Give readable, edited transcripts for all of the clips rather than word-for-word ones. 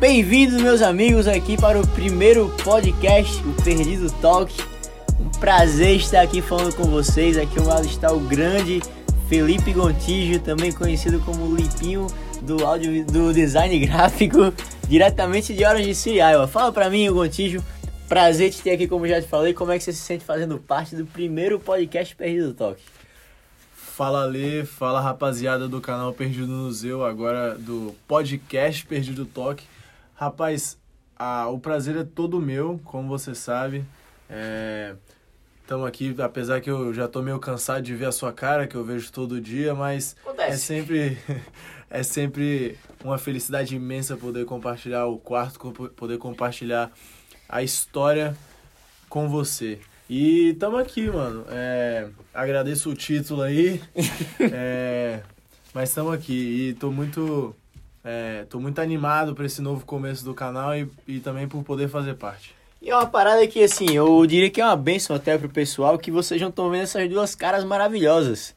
Bem-vindos, meus amigos, aqui para o primeiro podcast, o Perdido Talk. Um prazer estar aqui falando com vocês. Aqui ao lado está o grande Felipe Gontijo, também conhecido como Lipinho do design gráfico, diretamente de Horas de Siriaba. Fala pra mim, Gontijo. Prazer te ter aqui, como já te falei. Como é que você se sente fazendo parte do primeiro podcast Perdido Talk? Fala, Lê. Fala, rapaziada do canal Perdido no Zeu, agora do podcast Perdido Talk. Rapaz, o prazer é todo meu, como você sabe. Estamos aqui, apesar que eu já tô meio cansado de ver a sua cara, que eu vejo todo dia, mas acontece. É sempre uma felicidade imensa poder compartilhar o quarto, poder compartilhar a história com você. E tamo aqui, mano. Agradeço o título aí. Mas tamo aqui. E tô muito animado pra esse novo começo do canal e também por poder fazer parte. E é uma parada que, assim, eu diria que é uma bênção até pro pessoal que vocês não estão vendo essas duas caras maravilhosas.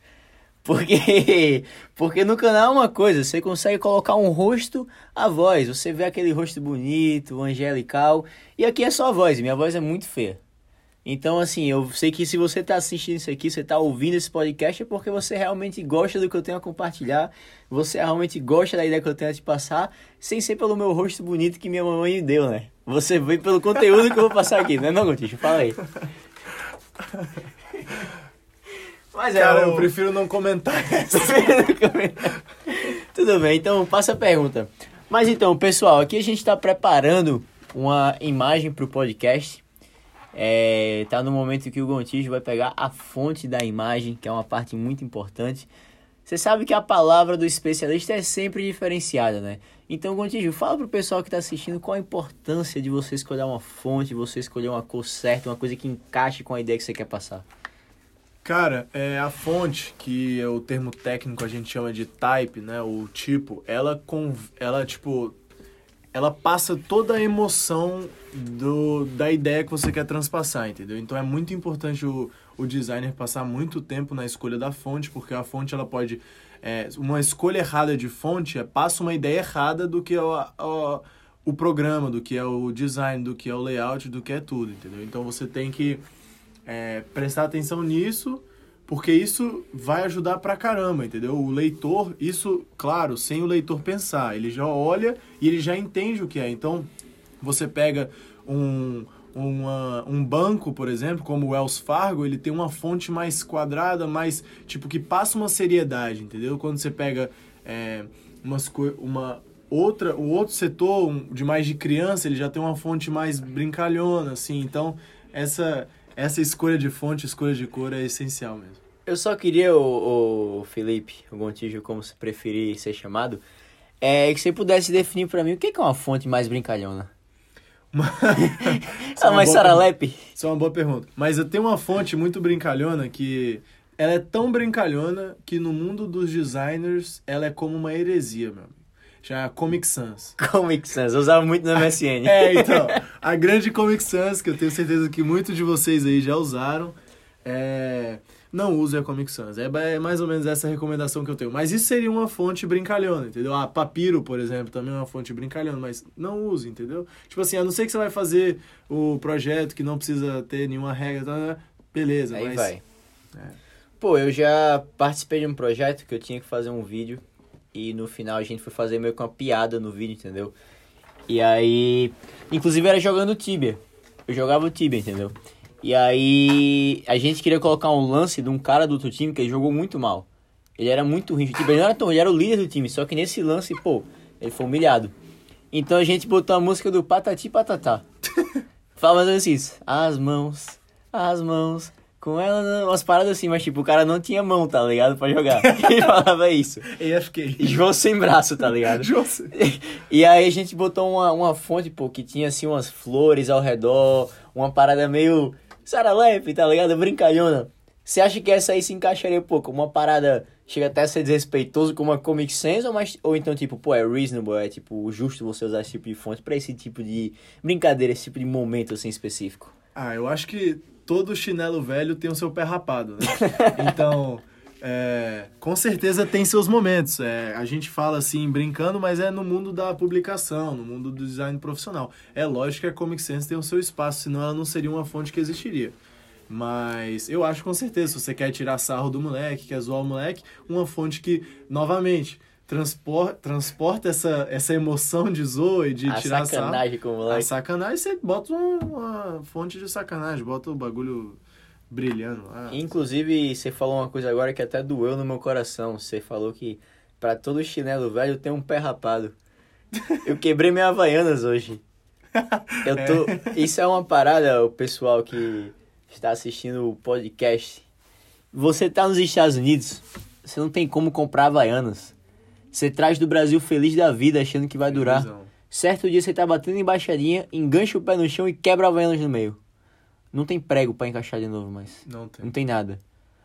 Porque no canal é uma coisa, você consegue colocar um rosto à voz. Você vê aquele rosto bonito, angelical. E aqui é só a voz, minha voz é muito feia. Então, assim, eu sei que se você tá assistindo isso aqui, você tá ouvindo esse podcast, é porque você realmente gosta do que eu tenho a compartilhar. Você realmente gosta da ideia que eu tenho a te passar, sem ser pelo meu rosto bonito que minha mamãe me deu, né? Você vem pelo conteúdo que eu vou passar aqui, né? Não, Gontijo, fala aí. Mas cara, eu prefiro não comentar isso. Tudo bem, então passa a pergunta. Mas então, pessoal, aqui a gente está preparando uma imagem para o podcast. Tá no momento que o Gontijo vai pegar a fonte da imagem, que é uma parte muito importante. Você sabe que a palavra do especialista é sempre diferenciada, né? Então, Gontijo, fala pro pessoal que tá assistindo qual a importância de você escolher uma fonte, de você escolher uma cor certa, uma coisa que encaixe com a ideia que você quer passar. Cara, a fonte, que é o termo técnico a gente chama de type, né, o tipo, ela passa toda a emoção da ideia que você quer transpassar, entendeu? Então é muito importante o designer passar muito tempo na escolha da fonte, porque a fonte ela pode... uma escolha errada de fonte passa uma ideia errada do que é o programa, do que é o design, do que é o layout, do que é tudo, entendeu? Então você tem que... prestar atenção nisso, porque isso vai ajudar pra caramba, entendeu? O leitor, isso, claro, sem o leitor pensar, ele já olha e ele já entende o que é. Então, você pega um banco, por exemplo, como o Wells Fargo, ele tem uma fonte mais quadrada, mais, tipo, que passa uma seriedade, entendeu? Quando você pega o outro setor de mais de criança, ele já tem uma fonte mais brincalhona, assim, então, Essa escolha de fonte, escolha de cor é essencial mesmo. Eu só queria, o Felipe, o Gontijo, como você preferir ser chamado, que você pudesse definir pra mim o que é uma fonte mais brincalhona. É mais Saralepe? Isso é uma boa pergunta. Mas eu tenho uma fonte muito brincalhona que... Ela é tão brincalhona que no mundo dos designers ela é como uma heresia, meu amigo. Já Comic Sans. Comic Sans, eu usava muito no MSN. Então, a grande Comic Sans, que eu tenho certeza que muitos de vocês aí já usaram, não usem a Comic Sans. É mais ou menos essa recomendação que eu tenho. Mas isso seria uma fonte brincalhona, entendeu? A Papiro, por exemplo, também é uma fonte brincalhona, mas não use, entendeu? Tipo assim, a não ser que você vai fazer o projeto que não precisa ter nenhuma regra, tá? Beleza, aí mas... Aí vai. Pô, eu já participei de um projeto que eu tinha que fazer um vídeo, e no final a gente foi fazer meio que uma piada no vídeo, entendeu? E aí... Inclusive era jogando Tibia. Eu jogava o Tibia, entendeu? E aí... A gente queria colocar um lance de um cara do outro time que ele jogou muito mal. Ele era muito ruim. Ele não era tão ruim, ele era o líder do time. Só que nesse lance, pô, ele foi humilhado. Então a gente botou a música do Patati Patatá. Falando assim, as mãos... Com ela, umas paradas assim, mas tipo, o cara não tinha mão, tá ligado? Pra jogar. Ele falava isso. Eu fiquei... João sem braço, tá ligado? João sem... E aí a gente botou uma fonte, pô, que tinha assim umas flores ao redor, uma parada meio... Saralepe, tá ligado? Brincalhona. Você acha que essa aí se encaixaria, pô, como uma parada... Chega até a ser desrespeitoso com uma Comic Sans, ou então tipo, pô, é reasonable, é tipo, justo você usar esse tipo de fonte pra esse tipo de brincadeira, esse tipo de momento assim específico? Eu acho que... Todo chinelo velho tem o seu pé rapado, né? Então, Com certeza tem seus momentos. A gente fala assim, brincando, mas é no mundo da publicação, no mundo do design profissional. É lógico que a Comic Sans tem o seu espaço, senão ela não seria uma fonte que existiria. Mas eu acho com certeza, se você quer tirar sarro do moleque, quer zoar o moleque, uma fonte que, novamente, transporta essa emoção de zoa e de a tirar sarro. A sacanagem com o moleque. A sacanagem, você bota uma fonte de sacanagem, bota o bagulho brilhando. Inclusive, você falou uma coisa agora que até doeu no meu coração. Você falou que pra todo chinelo velho tem um pé rapado. Eu quebrei minha Havaianas hoje. Isso é uma parada, o pessoal que está assistindo o podcast. Você tá nos Estados Unidos, você não tem como comprar Havaianas. Você traz do Brasil feliz da vida, achando que vai durar. Certo dia você tá batendo em baixadinha, engancha o pé no chão e quebra Havaianas no meio. Não tem prego pra encaixar de novo, mas não tem nada.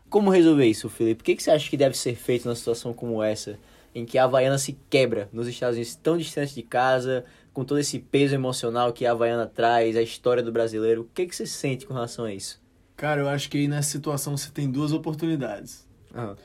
Como resolver isso, Felipe? O que você acha que deve ser feito numa situação como essa, em que a Havaiana se quebra nos Estados Unidos, tão distante de casa, com todo esse peso emocional que a Havaiana traz, a história do brasileiro? O que você sente com relação a isso? Cara, eu acho que aí nessa situação você tem duas oportunidades. Uhum.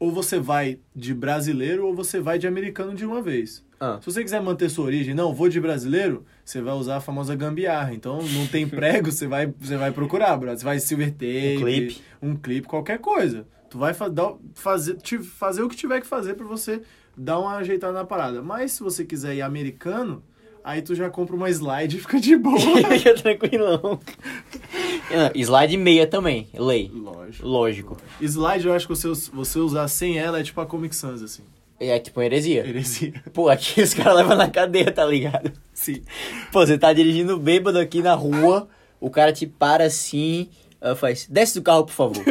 Ou você vai de brasileiro ou você vai de americano de uma vez. Se você quiser manter sua origem, não, vou de brasileiro, você vai usar a famosa gambiarra. Então, não tem prego, você vai procurar, brother. Você vai silver tape, um clipe, qualquer coisa. Tu vai fazer o que tiver que fazer pra você dar uma ajeitada na parada. Mas, se você quiser ir americano, aí tu já compra uma slide e fica de boa. Fica tranquilão. Slide meia também, lei. Lógico. Slide, eu acho que você usar sem ela é tipo a Comic Sans, assim. É tipo uma heresia. Pô, aqui os caras levam na cadeia, tá ligado? Sim. Pô, você tá dirigindo bêbado aqui na rua, o cara te para assim, faz, desce do carro, por favor.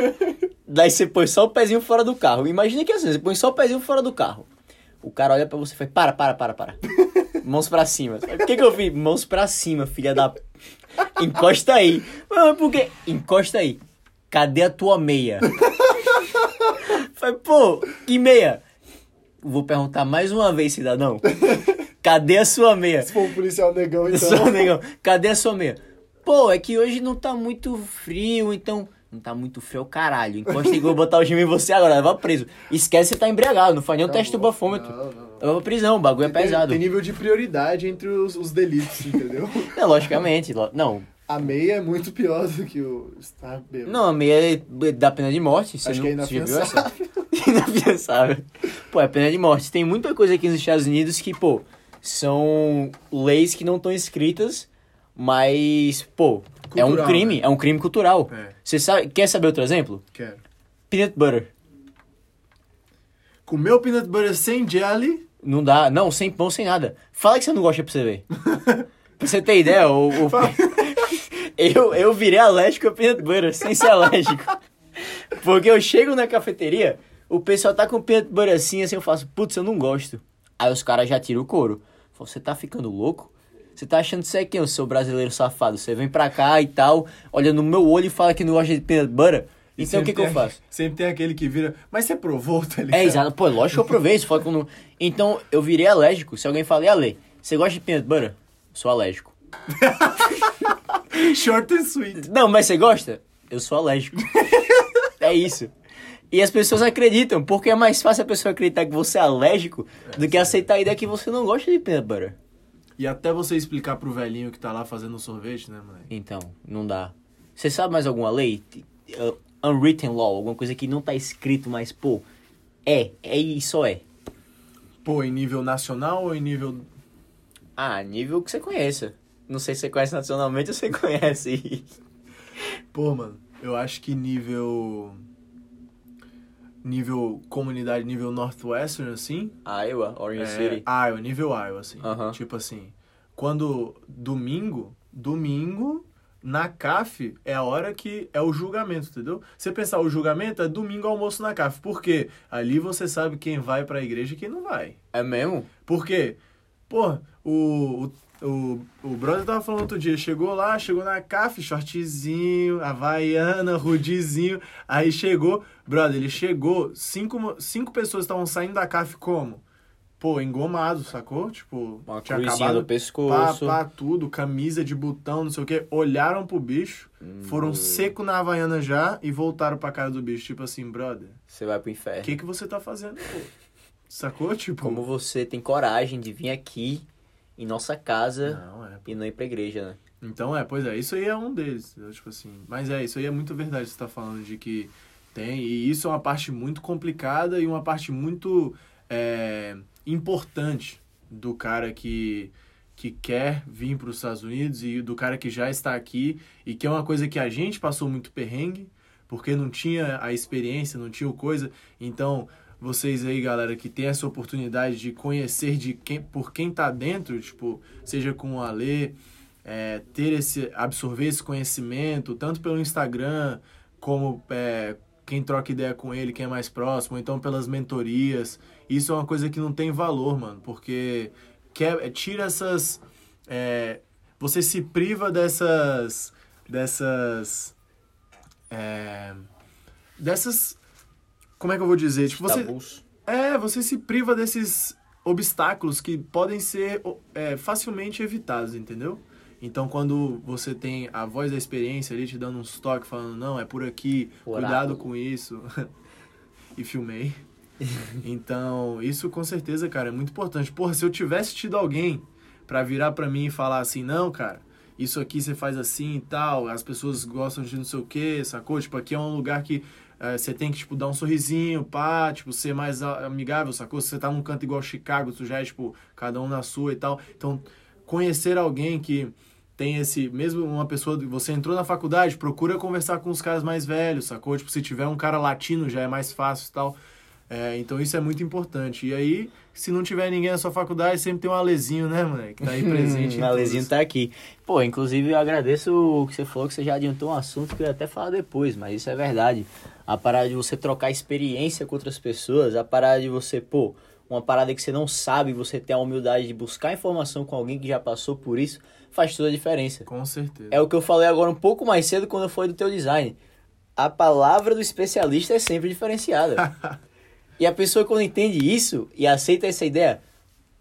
Daí você põe só o pezinho fora do carro. Imagina que assim, você põe só o pezinho fora do carro. O cara olha pra você e faz, para. Mãos pra cima. O que eu fiz? Mãos pra cima, filha da... Encosta aí. Mas por quê? Encosta aí. Cadê a tua meia? Falei, pô, que meia? Vou perguntar mais uma vez, cidadão. Cadê a sua meia? Se for um policial negão, então. Cadê a sua meia? Pô, é que hoje não tá muito frio, então... Não tá muito frio, caralho. Encosta e vou botar o gimo em você agora. Leva preso. Esquece que você tá embriagado. Não faz nenhum teste do bafômetro. Não. Leva pra prisão. O bagulho é pesado. Tem nível de prioridade entre os delitos, entendeu? É, logicamente. Não. A meia é muito pior do que o estar bêbado. Não, a meia é da pena de morte. Você acho que é inafiançável. Inafiançável. Pô, é pena de morte. Tem muita coisa aqui nos Estados Unidos que, pô, são leis que não estão escritas, mas, pô... Cultural, é um crime, né? É um crime cultural. Você sabe, quer saber outro exemplo? Quero. Peanut butter. Comeu peanut butter sem jelly? Não dá, não, sem pão, sem nada. Fala que você não gosta pra você ver. Pra você ter ideia, eu virei alérgico a peanut butter, sem ser alérgico. Porque eu chego na cafeteria, o pessoal tá com peanut butter assim, eu faço, putz, eu não gosto. Aí os caras já tiram o couro. Falam, você tá ficando louco? Você tá achando que você é quem, o seu brasileiro safado? Você vem pra cá e tal, olha no meu olho e fala que não gosta de peanut butter. Então o que eu faço? Sempre tem aquele que vira, mas você provou, tá ligado? É, exato. Pô, lógico que eu provei isso. Então eu virei alérgico. Se alguém falar, Ale, você gosta de peanut butter? Sou alérgico. Short and sweet. Não, mas você gosta? Eu sou alérgico. É isso. E as pessoas acreditam, porque é mais fácil a pessoa acreditar que você é alérgico do que aceitar a ideia que você não gosta de peanut butter. E até você explicar pro velhinho que tá lá fazendo sorvete, né, moleque? Então, não dá. Você sabe mais alguma lei? Unwritten law, alguma coisa que não tá escrito, mas, pô, é e só é. Pô, em nível nacional ou em nível... Ah, nível que você conheça. Não sei se você conhece nacionalmente ou você conhece. Pô, mano, eu acho que nível... Nível comunidade, nível Northwestern, assim. Iowa, Orange City. Iowa, nível Iowa, assim. Uh-huh. Tipo assim, quando domingo na CAF é a hora que é o julgamento, entendeu? Você pensar o julgamento é domingo almoço na CAF. Por quê? Ali você sabe quem vai pra igreja e quem não vai. É mesmo? Por quê? Pô, o brother tava falando outro dia, chegou na CAF, shortzinho, havaiana, rudizinho, aí chegou, brother, 5 pessoas estavam saindo da CAF como? pô, engomado, sacou? Tipo, uma tinha acabado no pescoço. Pá, tudo, camisa de botão, não sei o quê. Olharam pro bicho, foram seco na Havaiana já e voltaram pra cara do bicho. Tipo assim, brother, você vai pro inferno. O que você tá fazendo, pô? Sacou? Tipo... Como você tem coragem de vir aqui em nossa casa e não ir pra igreja, né? Então, pois é. Isso aí é um deles, tipo assim. Mas isso aí é muito verdade que você tá falando, de que tem... E isso é uma parte muito complicada e uma parte muito... importante do cara que quer vir para os Estados Unidos e do cara que já está aqui, e que é uma coisa que a gente passou muito perrengue, porque não tinha a experiência, não tinha o coisa. Então, vocês aí, galera, que tem essa oportunidade de conhecer por quem tá dentro, tipo, seja com o Alê, absorver esse conhecimento, tanto pelo Instagram, como quem troca ideia com ele, quem é mais próximo, ou então pelas mentorias. Isso é uma coisa que não tem valor, mano, porque tira essas... você se priva dessas... Como é que eu vou dizer? Tipo, você se priva desses obstáculos que podem ser facilmente evitados, entendeu? Então, quando você tem a voz da experiência ali te dando uns toques, falando, não, é por aqui, cuidado com isso. E filmei. Então, isso com certeza, cara, é muito importante. Porra, se eu tivesse tido alguém pra virar pra mim e falar assim, não, cara, isso aqui você faz assim e tal, as pessoas gostam de não sei o quê, sacou? Tipo, aqui é um lugar que você tem que, tipo, dar um sorrisinho, pá, tipo, ser mais amigável, sacou? Se você tá num canto igual Chicago, tu já é, tipo, cada um na sua e tal. Então, conhecer alguém que... Tem esse, mesmo uma pessoa, você entrou na faculdade, procura conversar com os caras mais velhos, sacou? Tipo, se tiver um cara latino já é mais fácil e tal. Então isso é muito importante. E aí, se não tiver ninguém na sua faculdade, sempre tem um Alezinho, né, moleque? Que tá aí presente. O Alezinho tá aqui. Pô, inclusive eu agradeço o que você falou, que você já adiantou um assunto que eu ia até falar depois, mas isso é verdade. A parada de você trocar experiência com outras pessoas, a parada de você, pô, uma parada que você não sabe, você ter a humildade de buscar informação com alguém que já passou por isso, faz toda a diferença. Com certeza. É o que eu falei agora um pouco mais cedo quando eu falei do teu design. A palavra do especialista é sempre diferenciada. E a pessoa, quando entende isso e aceita essa ideia,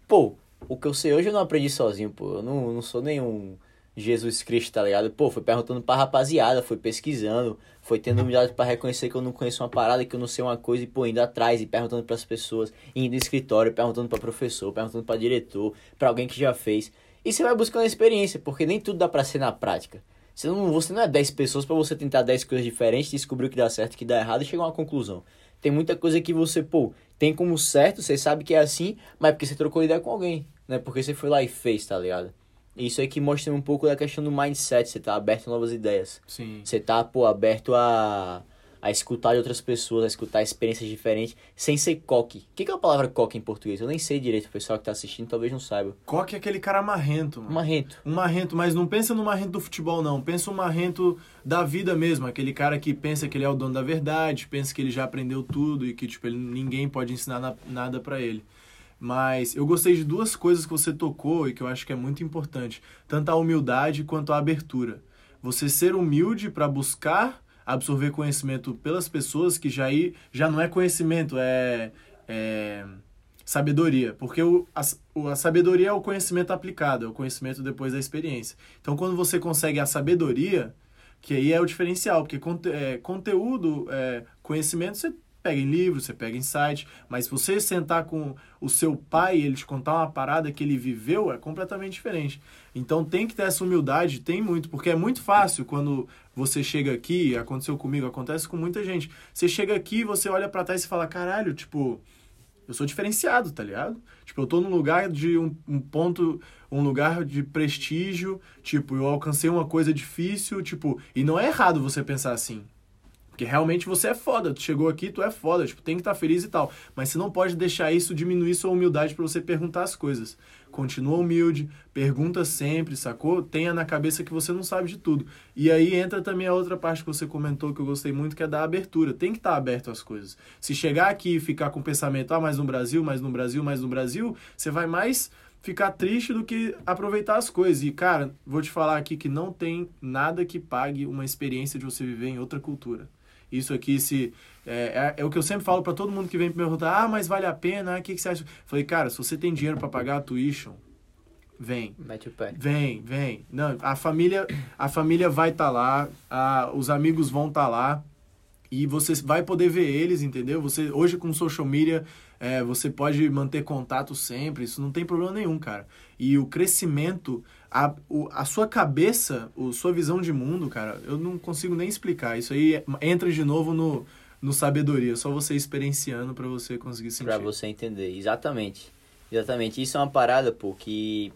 pô, o que eu sei hoje eu não aprendi sozinho, pô. Eu não sou nenhum Jesus Cristo, tá ligado? Pô, fui perguntando pra rapaziada, fui pesquisando, foi tendo humildade pra reconhecer que eu não conheço uma parada, que eu não sei uma coisa, e pô, indo atrás e perguntando pras pessoas, indo no escritório, perguntando pra professor, perguntando pra diretor, pra alguém que já fez. E você vai buscando a experiência, porque nem tudo dá pra ser na prática. Você não é 10 pessoas pra você tentar 10 coisas diferentes, descobrir o que dá certo, o que dá errado e chegar a uma conclusão. Tem muita coisa que você, pô, tem como certo, você sabe que é assim, mas porque você trocou ideia com alguém, né? Porque você foi lá e fez, tá ligado? Isso aí que mostra um pouco da questão do mindset, você tá aberto a novas ideias. Sim. Você tá, pô, aberto a escutar de outras pessoas, a escutar experiências diferentes, sem ser coque. O que é a palavra coque em português? Eu nem sei direito, o pessoal que tá assistindo talvez não saiba. Coque é aquele cara marrento, mano. Marrento. Um marrento, mas não pensa no marrento do futebol, não. Pensa no marrento da vida mesmo, aquele cara que pensa que ele é o dono da verdade, pensa que ele já aprendeu tudo e que, tipo, ninguém pode ensinar nada pra ele. Mas eu gostei de duas coisas que você tocou e que eu acho que é muito importante. Tanto a humildade quanto a abertura. Você ser humilde pra buscar... absorver conhecimento pelas pessoas, que já não é conhecimento, é sabedoria. Porque a sabedoria é o conhecimento aplicado, é o conhecimento depois da experiência. Então, quando você consegue a sabedoria, que aí é o diferencial, porque conteúdo, conhecimento, você pega em livro, você pega em site, mas se você sentar com o seu pai e ele te contar uma parada que ele viveu, é completamente diferente. Então tem que ter essa humildade, tem muito, porque é muito fácil quando você chega aqui, aconteceu comigo, acontece com muita gente, você chega aqui, você olha pra trás e fala, caralho, tipo, eu sou diferenciado, tá ligado? Tipo, eu tô num lugar de um lugar de prestígio, tipo, eu alcancei uma coisa difícil, tipo, e não é errado você pensar assim. Porque realmente você é foda, tu chegou aqui, tu é foda, tipo, tem que estar feliz e tal. Mas você não pode deixar isso diminuir sua humildade pra você perguntar as coisas. Continua humilde, pergunta sempre, sacou? Tenha na cabeça que você não sabe de tudo. E aí entra também a outra parte que você comentou, que eu gostei muito, que é da abertura. Tem que estar aberto às coisas. Se chegar aqui e ficar com o pensamento, mais no Brasil, mais no Brasil, mais no Brasil, você vai mais ficar triste do que aproveitar as coisas. E, cara, vou te falar aqui que não tem nada que pague uma experiência de você viver em outra cultura. Isso aqui se... É o que eu sempre falo para todo mundo que vem me perguntar, ah, mas vale a pena, o que você acha? Falei, cara, se você tem dinheiro para pagar a tuition, vem. Mete o pé. Vem. Não, a família vai estar lá, os amigos vão estar lá, e você vai poder ver eles, entendeu? Você, hoje com social media, você pode manter contato sempre, isso não tem problema nenhum, cara. E o crescimento, a sua cabeça, a sua visão de mundo, cara, eu não consigo nem explicar. Isso aí entra de novo no sabedoria, só você experienciando pra você conseguir sentir. Pra você entender, exatamente. Isso é uma parada, pô, que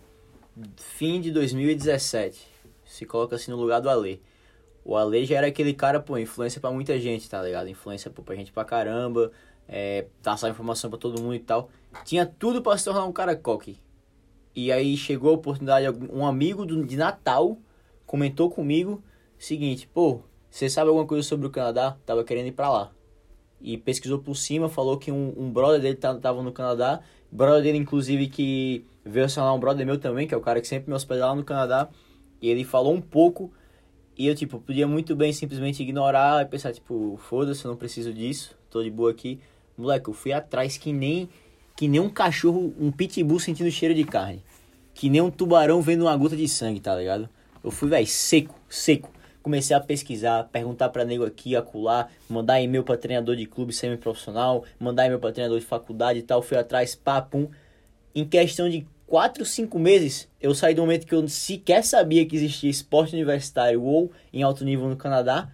fim de 2017, se coloca assim no lugar do Alê. O Ale já era aquele cara, pô, influência pra muita gente, tá ligado? Influência, pô, pra gente pra caramba, passar informação pra todo mundo e tal. Tinha tudo pra se tornar um cara coque. E aí chegou a oportunidade, um amigo de Natal comentou comigo o seguinte, pô, você sabe alguma coisa sobre o Canadá? Tava querendo ir pra lá. E pesquisou por cima, falou que um brother dele tava no Canadá, brother dele, inclusive, que veio acionar um brother meu também, que é o cara que sempre me hospedava lá no Canadá, e ele falou um pouco... E eu, tipo, podia muito bem simplesmente ignorar e pensar, tipo, foda-se, eu não preciso disso, tô de boa aqui. Moleque, eu fui atrás que nem um cachorro, um pitbull sentindo cheiro de carne. Que nem um tubarão vendo uma gota de sangue, tá ligado? Eu fui, velho, seco. Comecei a pesquisar, perguntar pra nego aqui, acolá, mandar e-mail pra treinador de clube semiprofissional, mandar e-mail pra treinador de faculdade e tal. Fui atrás, pá, pum. Em questão de 4, 5 meses, eu saí do momento que eu sequer sabia que existia esporte universitário ou em alto nível no Canadá,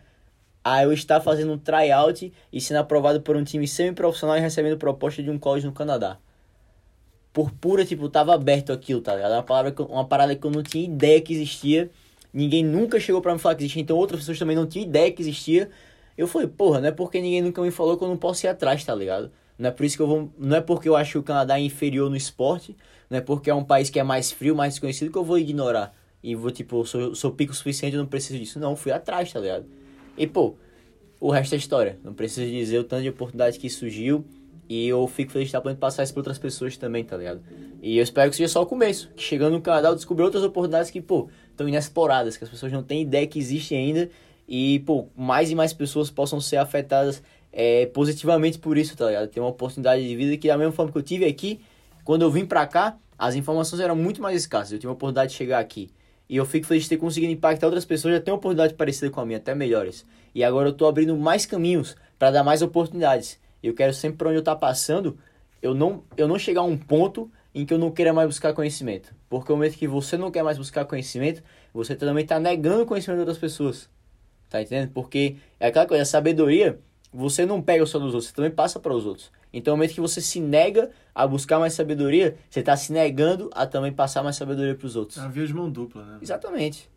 a eu estar fazendo um tryout e sendo aprovado por um time semiprofissional e recebendo proposta de um college no Canadá. Por pura, tipo, tava aberto aquilo, tá ligado? Uma parada que eu não tinha ideia que existia, ninguém nunca chegou pra me falar que existia, então outras pessoas também não tinham ideia que existia. Eu falei, porra, não é porque ninguém nunca me falou que eu não posso ir atrás, tá ligado? Não é porque eu acho que o Canadá é inferior no esporte, não é porque é um país que é mais frio, mais desconhecido, que eu vou ignorar. E vou, tipo, sou pico o suficiente, eu não preciso disso. Não, fui atrás, tá ligado? E, pô, o resto é história. Não preciso dizer o tanto de oportunidade que surgiu. E eu fico feliz de estar podendo passar isso para outras pessoas também, tá ligado? E eu espero que seja só o começo. Que chegando no Canadá eu descobri outras oportunidades que, pô, estão inexploradas, que as pessoas não têm ideia que existem ainda. E, pô, mais e mais pessoas possam ser afetadas... positivamente por isso, tá ligado? Tem uma oportunidade de vida que da mesma forma que eu tive aqui, quando eu vim pra cá, as informações eram muito mais escassas. Eu tive a oportunidade de chegar aqui. E eu fico feliz de ter conseguido impactar outras pessoas, já tem uma oportunidade parecida com a minha, até melhores. E agora eu tô abrindo mais caminhos pra dar mais oportunidades. Eu quero sempre pra onde eu tá passando, eu não chegar a um ponto em que eu não queira mais buscar conhecimento. Porque no momento que você não quer mais buscar conhecimento, você também tá negando o conhecimento de outras pessoas. Tá entendendo? Porque é aquela coisa, a sabedoria... Você não pega o só dos outros, você também passa para os outros. Então, no momento que você se nega a buscar mais sabedoria, você está se negando a também passar mais sabedoria para os outros. É uma via de mão dupla, né? Exatamente.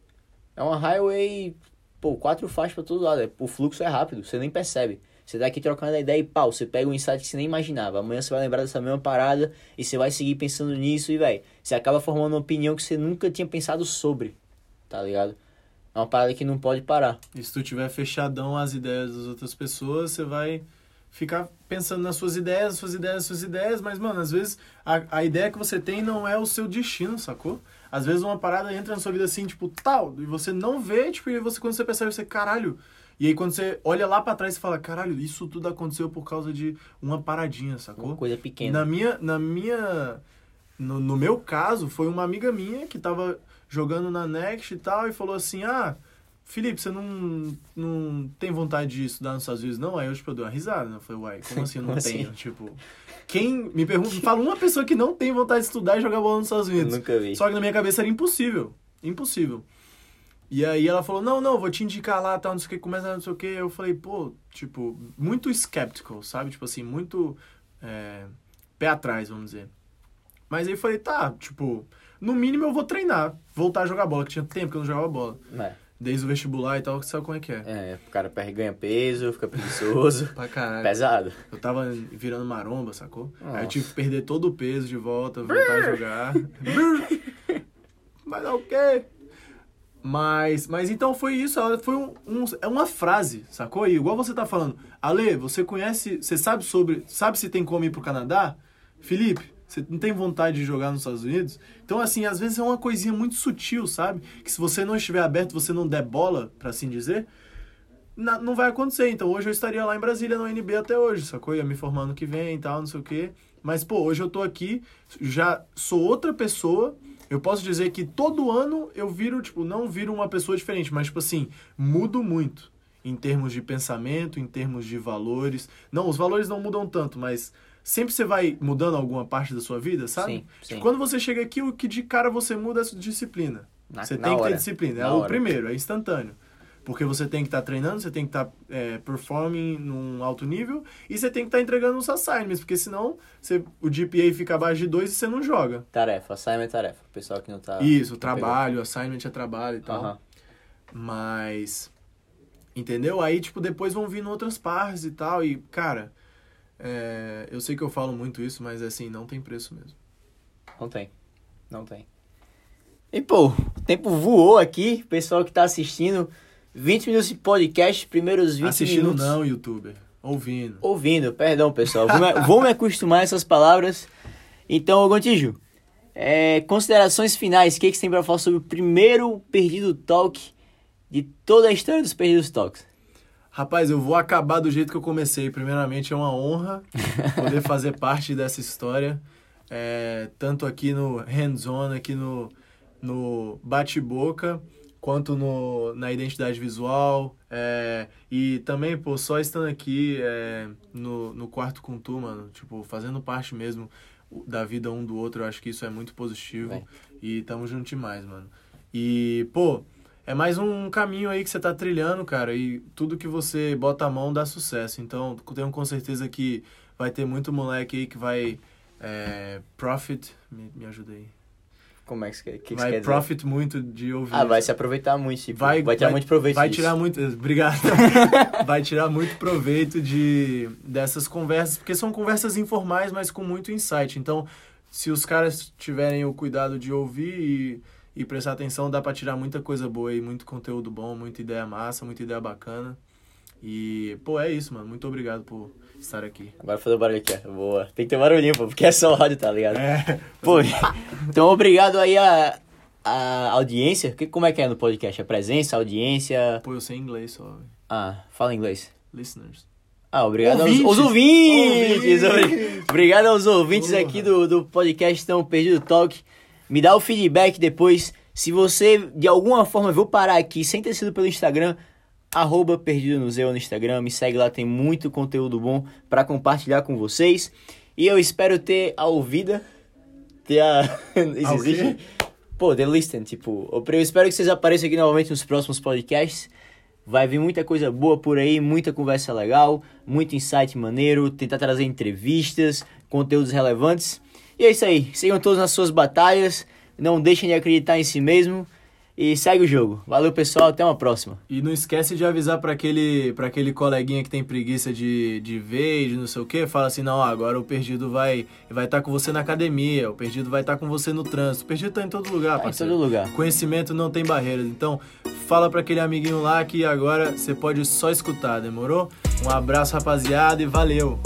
É uma highway, pô, 4 faixas para todo lado. O fluxo é rápido, você nem percebe. Você tá aqui trocando a ideia e pau, você pega um insight que você nem imaginava. Amanhã você vai lembrar dessa mesma parada e você vai seguir pensando nisso e, velho, você acaba formando uma opinião que você nunca tinha pensado sobre, tá ligado? É uma parada que não pode parar. E se tu tiver fechadão às ideias das outras pessoas, você vai ficar pensando nas suas ideias, mas, mano, às vezes a ideia que você tem não é o seu destino, sacou? Às vezes uma parada entra na sua vida assim, tipo, tal, e você não vê, tipo, e você, quando você percebe, você, caralho. E aí quando você olha lá pra trás, você fala, caralho, isso tudo aconteceu por causa de uma paradinha, sacou? Uma coisa pequena. No meu caso, foi uma amiga minha que tava... jogando na Next e tal, e falou assim, Felipe, você não tem vontade de estudar nos Estados Unidos, não? Aí eu, tipo, eu dei uma risada, né? Eu falei, uai, como assim eu não tenho? Tipo, quem me pergunta, fala uma pessoa que não tem vontade de estudar e jogar bola nos Estados Unidos. Eu nunca vi. Só que na minha cabeça era impossível. E aí ela falou, não, vou te indicar lá, tal, não sei o que, começa não sei o que. Eu falei, pô, tipo, muito skeptical, sabe? Tipo assim, muito pé atrás, vamos dizer. Mas aí eu falei, tá, tipo... No mínimo, eu vou treinar, voltar a jogar bola, que tinha tempo que eu não jogava bola. Desde o vestibular e tal, que sabe como é que é. O cara ganha peso, fica preguiçoso. Pra caralho. Pesado. Eu tava virando maromba, sacou? Nossa. Aí eu tive que perder todo o peso de volta, voltar a jogar. Mas é o quê? Mas então foi isso, foi uma frase, sacou? E igual você tá falando, Ale, você conhece, você sabe se tem como ir pro Canadá? Felipe, você não tem vontade de jogar nos Estados Unidos? Então, assim, às vezes é uma coisinha muito sutil, sabe? Que se você não estiver aberto, você não der bola, pra assim dizer, não vai acontecer. Então, hoje eu estaria lá em Brasília, no UnB até hoje, sacou? Ia me formar ano que vem e tal, não sei o quê. Mas, pô, hoje eu tô aqui, já sou outra pessoa. Eu posso dizer que todo ano eu viro, tipo, não viro uma pessoa diferente, mas, tipo assim, mudo muito em termos de pensamento, em termos de valores. Não, os valores não mudam tanto, mas sempre você vai mudando alguma parte da sua vida, sabe? Sim, sim. Quando você chega aqui, o que de cara você muda é a disciplina. Você tem que ter disciplina. É o primeiro, é instantâneo. Porque você tem que estar treinando, você tem que estar performing num alto nível e você tem que estar entregando os assignments, porque senão o GPA fica abaixo de 2 e você não joga. Tarefa, assignment é tarefa. O pessoal que não tá... Isso, trabalho, assignment é trabalho e tal. Uh-huh. Mas, entendeu? Aí, tipo, depois vão vindo outras partes e tal e, cara, eu sei que eu falo muito isso, mas, assim, não tem preço mesmo. Não tem. E, pô, o tempo voou aqui, o pessoal que tá assistindo... 20 minutos de podcast, primeiros 20 assistindo minutos... Assistindo não, youtuber. Ouvindo, perdão, pessoal. Vou me acostumar a essas palavras. Então, Gontijo, considerações finais. O que você tem para falar sobre o primeiro Perdido Talk de toda a história dos Perdidos Talks? Rapaz, eu vou acabar do jeito que eu comecei. Primeiramente, é uma honra poder fazer parte dessa história. Tanto aqui no hands-on, aqui no bate-boca... quanto na identidade visual, e também, pô, só estando aqui no quarto com tu, mano, tipo, fazendo parte mesmo da vida um do outro, eu acho que isso é muito positivo, e tamo junto demais, mano. E, pô, é mais um caminho aí que você tá trilhando, cara, e tudo que você bota a mão dá sucesso, então, tenho com certeza que vai ter muito moleque aí que vai, profit, me ajuda aí. Como é que você vai quer profit dizer? Muito de ouvir. Vai se aproveitar muito, tipo, vai tirar muito proveito disso. Obrigado. Vai tirar muito proveito dessas conversas, porque são conversas informais, mas com muito insight. Então, se os caras tiverem o cuidado de ouvir e prestar atenção, dá pra tirar muita coisa boa aí, muito conteúdo bom, muita ideia massa, muita ideia bacana. E, pô, é isso, mano. Muito obrigado por estar aqui. Agora fazer o barulho aqui, ó. Boa. Tem que ter barulhinho, pô, porque é só áudio, tá ligado? Pô, então obrigado aí a audiência. Como é que é no podcast? A presença, a audiência... Pô, eu sei inglês só, velho. Fala inglês. Listeners. Obrigado aos ouvintes. Obrigado aos ouvintes aqui do podcast Tão Perdido Talk. Me dá o feedback depois. Se você, de alguma forma, viu parar aqui sem ter sido pelo Instagram... @ Perdido no Zeu no Instagram, me segue lá, tem muito conteúdo bom pra compartilhar com vocês. E eu espero ter a ouvida, ter a... Isso existe? Pô, the listen, tipo... Eu espero que vocês apareçam aqui novamente nos próximos podcasts. Vai vir muita coisa boa por aí, muita conversa legal, muito insight maneiro, tentar trazer entrevistas, conteúdos relevantes. E é isso aí, sigam todos nas suas batalhas, não deixem de acreditar em si mesmo. E segue o jogo. Valeu, pessoal. Até uma próxima. E não esquece de avisar pra aquele coleguinha que tem preguiça de ver e de não sei o quê. Fala assim, não, agora o Perdido vai estar com você na academia. O Perdido vai estar com você no trânsito. O Perdido tá em todo lugar, parceiro. Em todo lugar. Conhecimento não tem barreiras. Então, fala pra aquele amiguinho lá que agora você pode só escutar, demorou? Um abraço, rapaziada, e valeu!